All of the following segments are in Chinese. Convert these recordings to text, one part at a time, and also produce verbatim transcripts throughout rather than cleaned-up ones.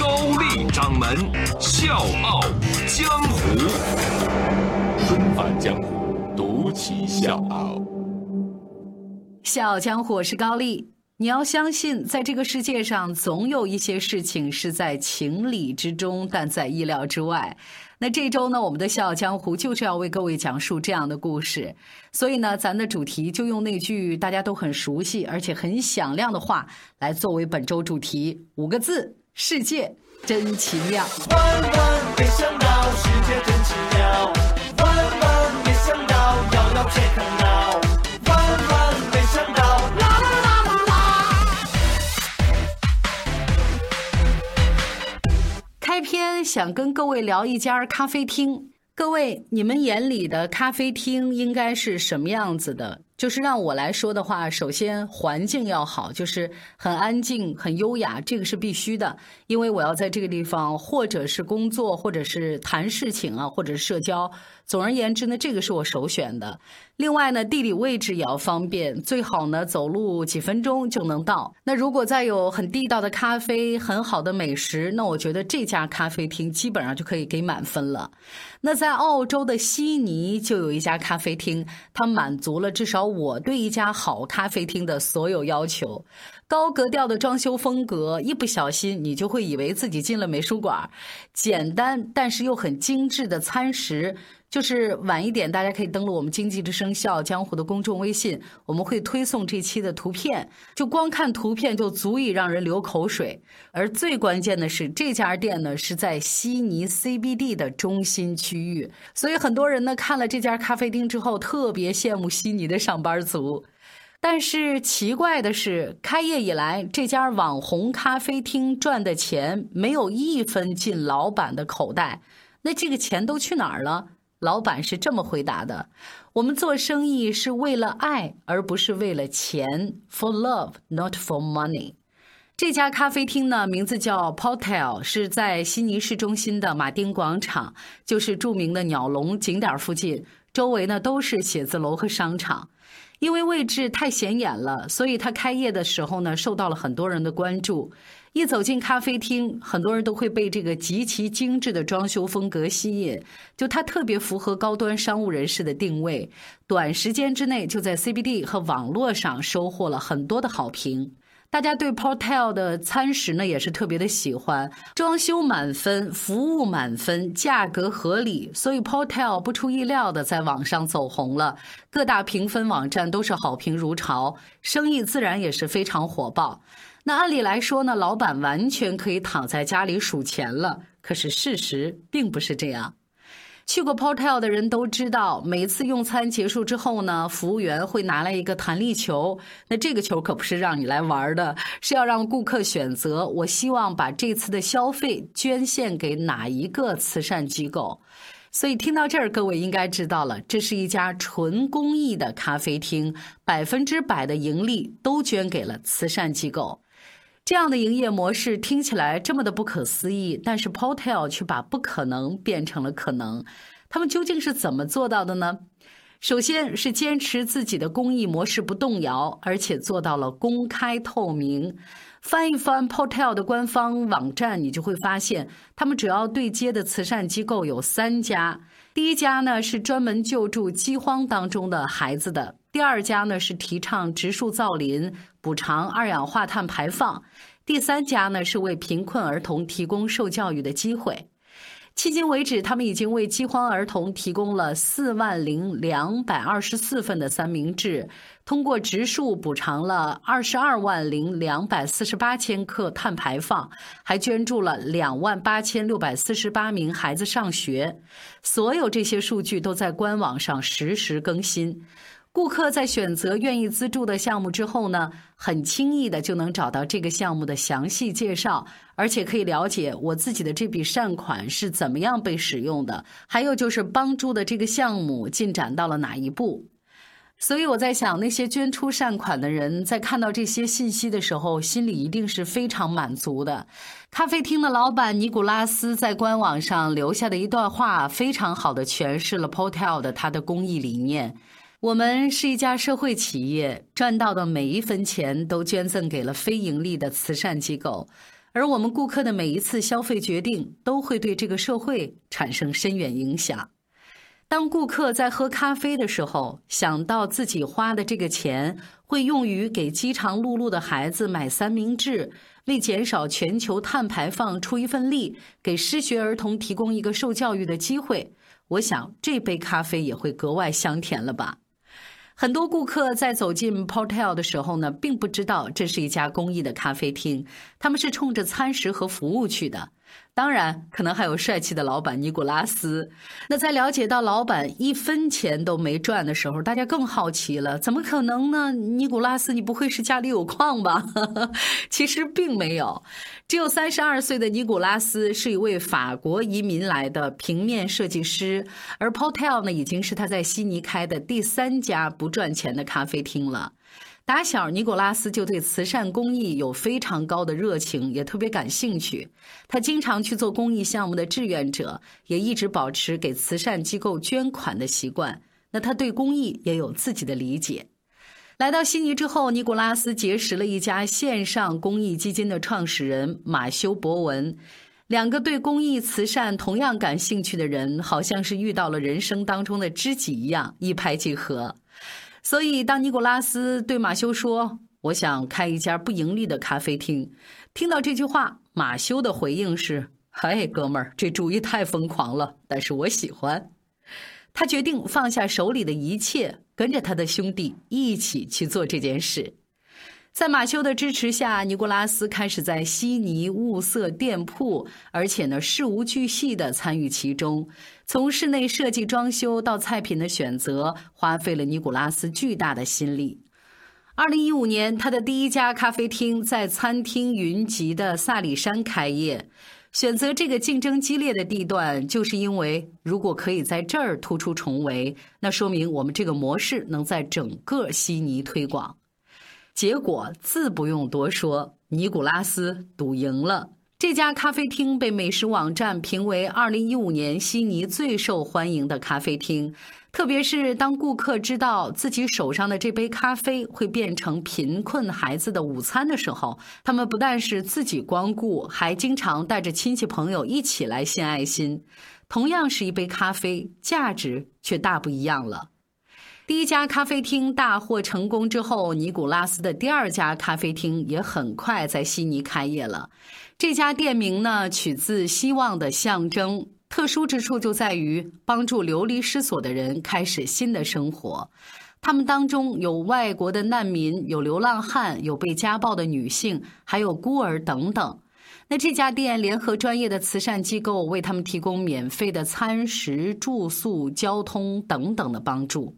高丽掌门笑傲江湖，重返江湖，独骑笑傲。笑傲江湖，我是高丽。你要相信，在这个世界上，总有一些事情是在情理之中，但在意料之外。那这周呢，我们的笑傲江湖就是要为各位讲述这样的故事。所以呢，咱的主题就用那句大家都很熟悉而且很响亮的话来作为本周主题，五个字：世界真奇妙。万万没想到，世界真奇妙。万万没想到，遥遥且看到。万万没想到，啦啦啦啦啦。开篇想跟各位聊一家咖啡厅。各位，你们眼里的咖啡厅应该是什么样子的？就是让我来说的话，首先环境要好，就是很安静很优雅，这个是必须的。因为我要在这个地方或者是工作，或者是谈事情啊，或者是社交，总而言之呢，这个是我首选的。另外呢，地理位置也要方便，最好呢走路几分钟就能到。那如果再有很地道的咖啡，很好的美食，那我觉得这家咖啡厅基本上就可以给满分了。那在澳洲的悉尼就有一家咖啡厅，它满足了至少我对一家好咖啡厅的所有要求。高格调的装修风格，一不小心你就会以为自己进了美术馆。简单但是又很精致的餐食，就是晚一点大家可以登录我们经济之声笑傲江湖的公众微信，我们会推送这期的图片，就光看图片就足以让人流口水。而最关键的是，这家店呢是在悉尼 C B D 的中心区域，所以很多人呢看了这家咖啡厅之后特别羡慕悉尼的上班族。但是奇怪的是，开业以来这家网红咖啡厅赚的钱没有一分进老板的口袋。那这个钱都去哪儿了？老板是这么回答的：我们做生意是为了爱，而不是为了钱。 For love, not for money。 这家咖啡厅呢名字叫 Portel， 是在悉尼市中心的马丁广场，就是著名的鸟笼景点附近，周围呢都是写字楼和商场。因为位置太显眼了，所以他开业的时候呢受到了很多人的关注。一走进咖啡厅，很多人都会被这个极其精致的装修风格吸引，就它特别符合高端商务人士的定位。短时间之内就在 C B D 和网络上收获了很多的好评。大家对 Portel 的餐食呢也是特别的喜欢，装修满分，服务满分，价格合理，所以 Portel 不出意料的在网上走红了，各大评分网站都是好评如潮，生意自然也是非常火爆。那按理来说呢，老板完全可以躺在家里数钱了，可是事实并不是这样。去过 Portel 的人都知道，每次用餐结束之后呢，服务员会拿来一个弹力球。那这个球可不是让你来玩的，是要让顾客选择，我希望把这次的消费捐献给哪一个慈善机构。所以听到这儿，各位应该知道了，这是一家纯公益的咖啡厅，百分之百的盈利都捐给了慈善机构。这样的营业模式听起来这么的不可思议，但是 Portel 却把不可能变成了可能。他们究竟是怎么做到的呢？首先是坚持自己的公益模式不动摇，而且做到了公开透明。翻一翻 Portel 的官方网站，你就会发现他们主要对接的慈善机构有三家。第一家呢是专门救助饥荒当中的孩子的，第二家呢是提倡植树造林，补偿二氧化碳排放，第三家呢是为贫困儿童提供受教育的机会。迄今为止，他们已经为饥荒儿童提供了四万零两百二十四份的三明治，通过植树补偿了二十二万零两百四十八千克碳排放，还捐助了两万八千六百四十八名孩子上学。所有这些数据都在官网上实时更新。顾客在选择愿意资助的项目之后呢，很轻易的就能找到这个项目的详细介绍，而且可以了解我自己的这笔善款是怎么样被使用的，还有就是帮助的这个项目进展到了哪一步。所以我在想，那些捐出善款的人在看到这些信息的时候，心里一定是非常满足的。咖啡厅的老板尼古拉斯在官网上留下的一段话，非常好的诠释了 Portel 的他的公益理念。我们是一家社会企业，赚到的每一分钱都捐赠给了非盈利的慈善机构，而我们顾客的每一次消费决定都会对这个社会产生深远影响。当顾客在喝咖啡的时候，想到自己花的这个钱会用于给饥肠辘辘的孩子买三明治，为减少全球碳排放出一份力，给失学儿童提供一个受教育的机会，我想这杯咖啡也会格外香甜了吧。很多顾客在走进 Portel 的时候呢，并不知道这是一家公益的咖啡厅，他们是冲着餐食和服务去的。当然，可能还有帅气的老板尼古拉斯。那在了解到老板一分钱都没赚的时候，大家更好奇了，怎么可能呢？尼古拉斯，你不会是家里有矿吧？其实并没有。只有三十二岁的尼古拉斯是一位法国移民来的平面设计师，而 Portel 呢，已经是他在悉尼开的第三家不赚钱的咖啡厅了。打小尼古拉斯就对慈善公益有非常高的热情，也特别感兴趣。他经常去做公益项目的志愿者，也一直保持给慈善机构捐款的习惯。那他对公益也有自己的理解。来到悉尼之后，尼古拉斯结识了一家线上公益基金的创始人马修·博文。两个对公益慈善同样感兴趣的人，好像是遇到了人生当中的知己一样，一拍即合。所以当尼古拉斯对马修说，我想开一家不盈利的咖啡厅，听到这句话，马修的回应是，嗨，哥们儿，这主意太疯狂了，但是我喜欢。他决定放下手里的一切，跟着他的兄弟一起去做这件事。在马修的支持下，尼古拉斯开始在悉尼物色店铺，而且呢事无巨细地参与其中。从室内设计装修到菜品的选择，花费了尼古拉斯巨大的心力。二零一五年，他的第一家咖啡厅在餐厅云集的萨里山开业。选择这个竞争激烈的地段，就是因为如果可以在这儿突出重围，那说明我们这个模式能在整个悉尼推广。结果自不用多说，尼古拉斯赌赢了。这家咖啡厅被美食网站评为二零一五年悉尼最受欢迎的咖啡厅，特别是当顾客知道自己手上的这杯咖啡会变成贫困孩子的午餐的时候，他们不但是自己光顾，还经常带着亲戚朋友一起来献爱心。同样是一杯咖啡，价值却大不一样了。第一家咖啡厅大获成功之后，尼古拉斯的第二家咖啡厅也很快在悉尼开业了。这家店名呢，取自希望的象征，特殊之处就在于帮助流离失所的人开始新的生活。他们当中有外国的难民，有流浪汉，有被家暴的女性，还有孤儿等等。那这家店联合专业的慈善机构，为他们提供免费的餐食、住宿、交通等等的帮助。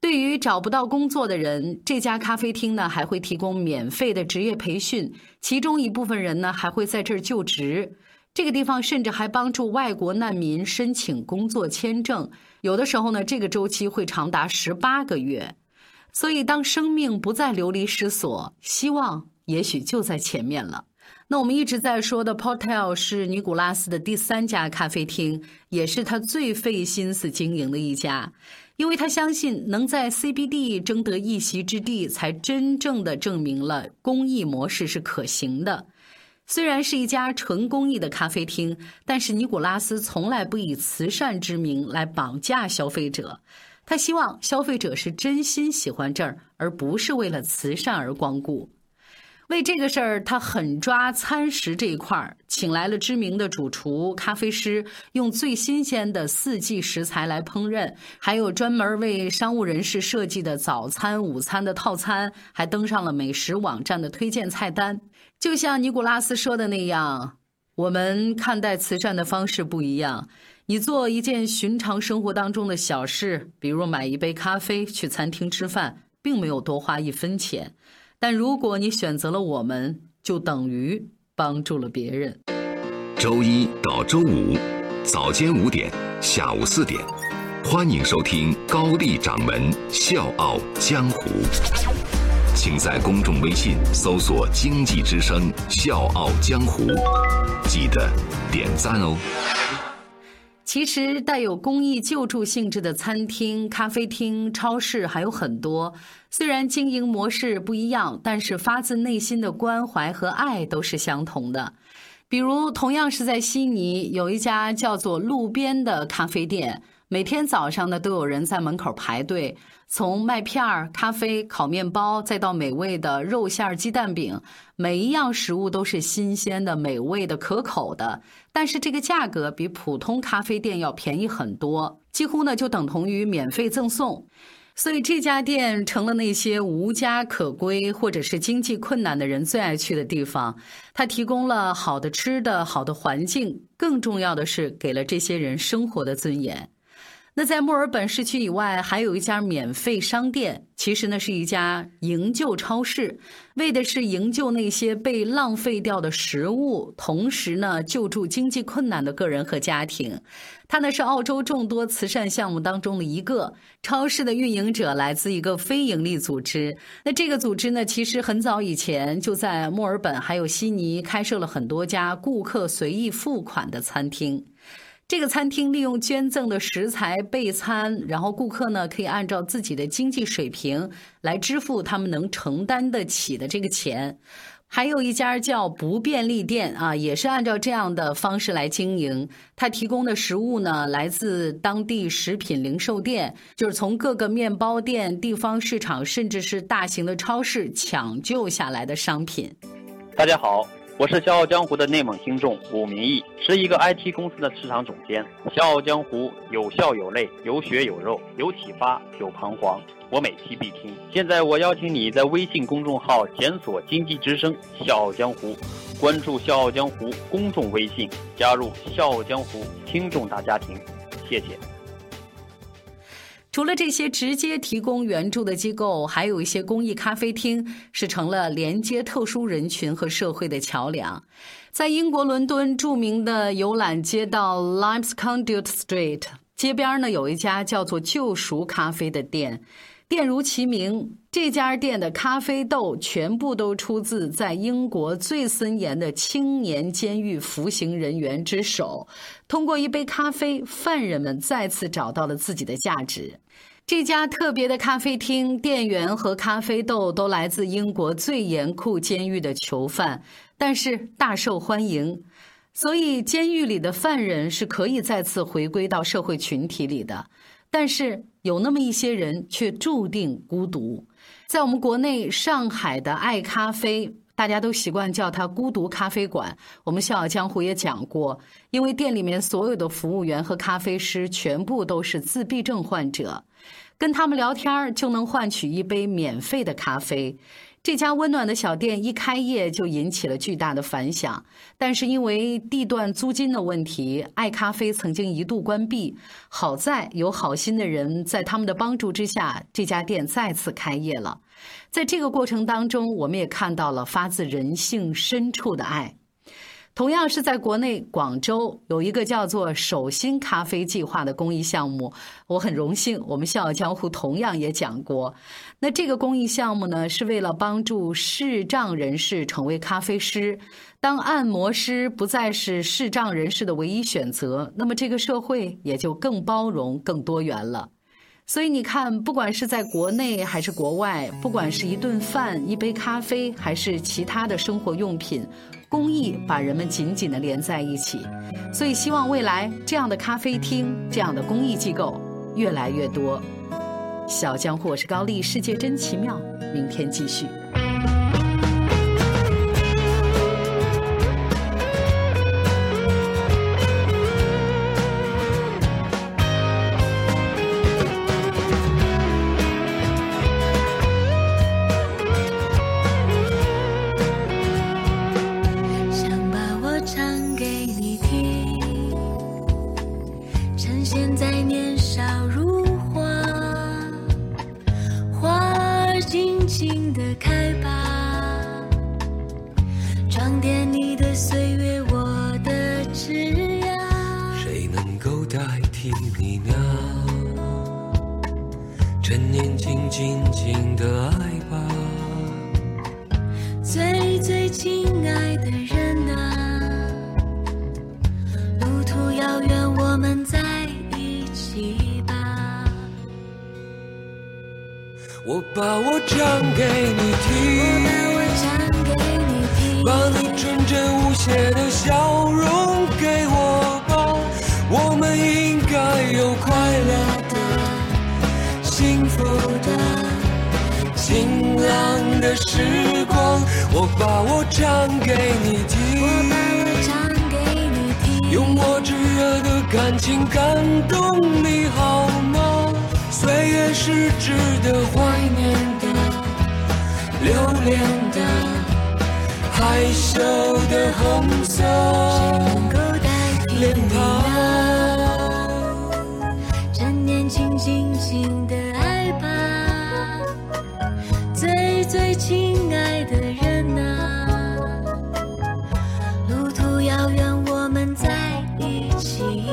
对于找不到工作的人，这家咖啡厅呢还会提供免费的职业培训，其中一部分人呢还会在这儿就职。这个地方甚至还帮助外国难民申请工作签证，有的时候呢这个周期会长达十八个月。所以当生命不再流离失所，希望也许就在前面了。那我们一直在说的 Portel 是尼古拉斯的第三家咖啡厅，也是他最费心思经营的一家。因为他相信能在 C B D 争得一席之地，才真正的证明了公益模式是可行的。虽然是一家纯公益的咖啡厅，但是尼古拉斯从来不以慈善之名来绑架消费者。他希望消费者是真心喜欢这儿，而不是为了慈善而光顾。为这个事儿，他狠抓餐食这一块儿，请来了知名的主厨、咖啡师，用最新鲜的四季食材来烹饪，还有专门为商务人士设计的早餐、午餐的套餐，还登上了美食网站的推荐菜单。就像尼古拉斯说的那样，我们看待慈善的方式不一样，你做一件寻常生活当中的小事，比如买一杯咖啡，去餐厅吃饭，并没有多花一分钱。但如果你选择了我们，就等于帮助了别人。周一到周五，早间五点，下午四点，欢迎收听高丽掌门笑傲江湖。请在公众微信搜索经济之声笑傲江湖，记得点赞哦。其实带有公益救助性质的餐厅、咖啡厅、超市还有很多，虽然经营模式不一样，但是发自内心的关怀和爱都是相同的。比如同样是在悉尼，有一家叫做路边的咖啡店，每天早上呢都有人在门口排队，从麦片、咖啡、烤面包，再到美味的肉馅鸡蛋饼，每一样食物都是新鲜的、美味的、可口的，但是这个价格比普通咖啡店要便宜很多，几乎呢就等同于免费赠送。所以这家店成了那些无家可归或者是经济困难的人最爱去的地方。它提供了好的吃的、好的环境，更重要的是给了这些人生活的尊严。那在墨尔本市区以外还有一家免费商店，其实呢是一家营救超市，为的是营救那些被浪费掉的食物，同时呢救助经济困难的个人和家庭。它呢是澳洲众多慈善项目当中的一个，超市的运营者来自一个非营利组织。那这个组织呢其实很早以前就在墨尔本还有悉尼开设了很多家顾客随意付款的餐厅。这个餐厅利用捐赠的食材备餐，然后顾客呢可以按照自己的经济水平来支付他们能承担得起的这个钱。还有一家叫不便利店啊，也是按照这样的方式来经营。它提供的食物呢来自当地食品零售店，就是从各个面包店、地方市场甚至是大型的超市抢救下来的商品。大家好，我是笑傲江湖的内蒙听众武明义，是一个 I T 公司的市场总监。笑傲江湖有笑有泪，有血有肉，有启发，有彷徨，我每期必听。现在我邀请你在微信公众号检索经济之声笑傲江湖，关注笑傲江湖公众微信，加入笑傲江湖听众大家庭。谢谢。除了这些直接提供援助的机构，还有一些公益咖啡厅是成了连接特殊人群和社会的桥梁。在英国伦敦著名的游览街道 Limes Conduit Street 街边呢，有一家叫做救赎咖啡的店，店如其名，这家店的咖啡豆全部都出自在英国最森严的青年监狱服刑人员之手，通过一杯咖啡，犯人们再次找到了自己的价值。这家特别的咖啡厅，店员和咖啡豆都来自英国最严酷监狱的囚犯，但是大受欢迎。所以监狱里的犯人是可以再次回归到社会群体里的，但是有那么一些人却注定孤独。在我们国内上海的爱咖啡，大家都习惯叫它孤独咖啡馆，我们笑傲江湖也讲过，因为店里面所有的服务员和咖啡师全部都是自闭症患者，跟他们聊天就能换取一杯免费的咖啡。这家温暖的小店一开业就引起了巨大的反响，但是因为地段租金的问题，爱咖啡曾经一度关闭。好在有好心的人在他们的帮助之下，这家店再次开业了。在这个过程当中，我们也看到了发自人性深处的爱。同样是在国内广州，有一个叫做手心咖啡计划的公益项目，我很荣幸我们笑傲江湖同样也讲过。那这个公益项目呢，是为了帮助视障人士成为咖啡师。当按摩师不再是视障人士的唯一选择，那么这个社会也就更包容、更多元了。所以你看，不管是在国内还是国外，不管是一顿饭、一杯咖啡，还是其他的生活用品，公益把人们紧紧地连在一起，所以希望未来这样的咖啡厅、这样的公益机构越来越多。小江湖，我是高丽，世界真奇妙，明天继续。听你喵，趁年轻尽情的爱吧，最最亲爱的人啊，路途遥远，我们在一起吧。我把我唱给你听，我把我唱给你听，把你纯真无邪的笑容给我吧，我们应该有快乐的、幸福的、晴朗的时光。我把我唱给你听，我把我唱给你听，用我炙热的感情感动你好吗？岁月是值得怀念的、留恋的、害羞的红色脸庞，趁年轻尽情的爱吧，最最亲爱的人啊，路途遥远，我们在一起吧。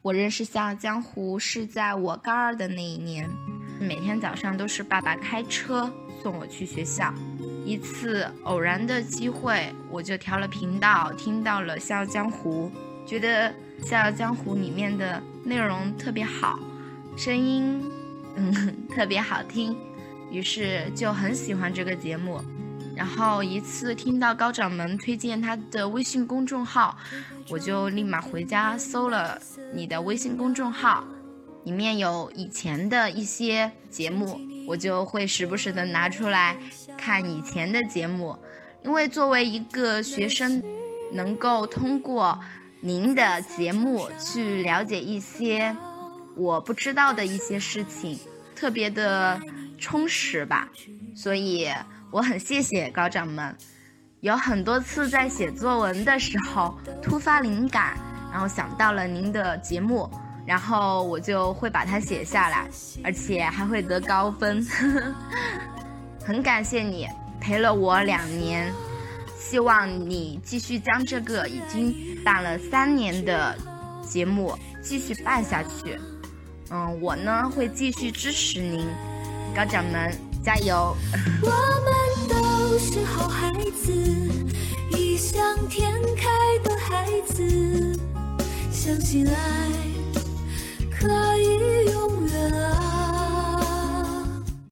我认识《笑傲江湖》是在我高二的那一年，每天早上都是爸爸开车送我去学校。一次偶然的机会，我就调了频道，听到了《笑傲江湖》，觉得《笑傲江湖》里面的内容特别好，声音嗯特别好听，于是就很喜欢这个节目。然后一次听到高掌门推荐他的微信公众号，我就立马回家搜了你的微信公众号，里面有以前的一些节目，我就会时不时的拿出来看以前的节目。因为作为一个学生，能够通过您的节目去了解一些我不知道的一些事情，特别的充实吧，所以我很谢谢高掌门。有很多次在写作文的时候突发灵感，然后想到了您的节目，然后我就会把它写下来，而且还会得高分很感谢你陪了我两年，希望你继续将这个已经办了三年的节目继续办下去。嗯，我呢会继续支持您，高掌门加油！我们都是好孩子，异想天开的孩子，想起来。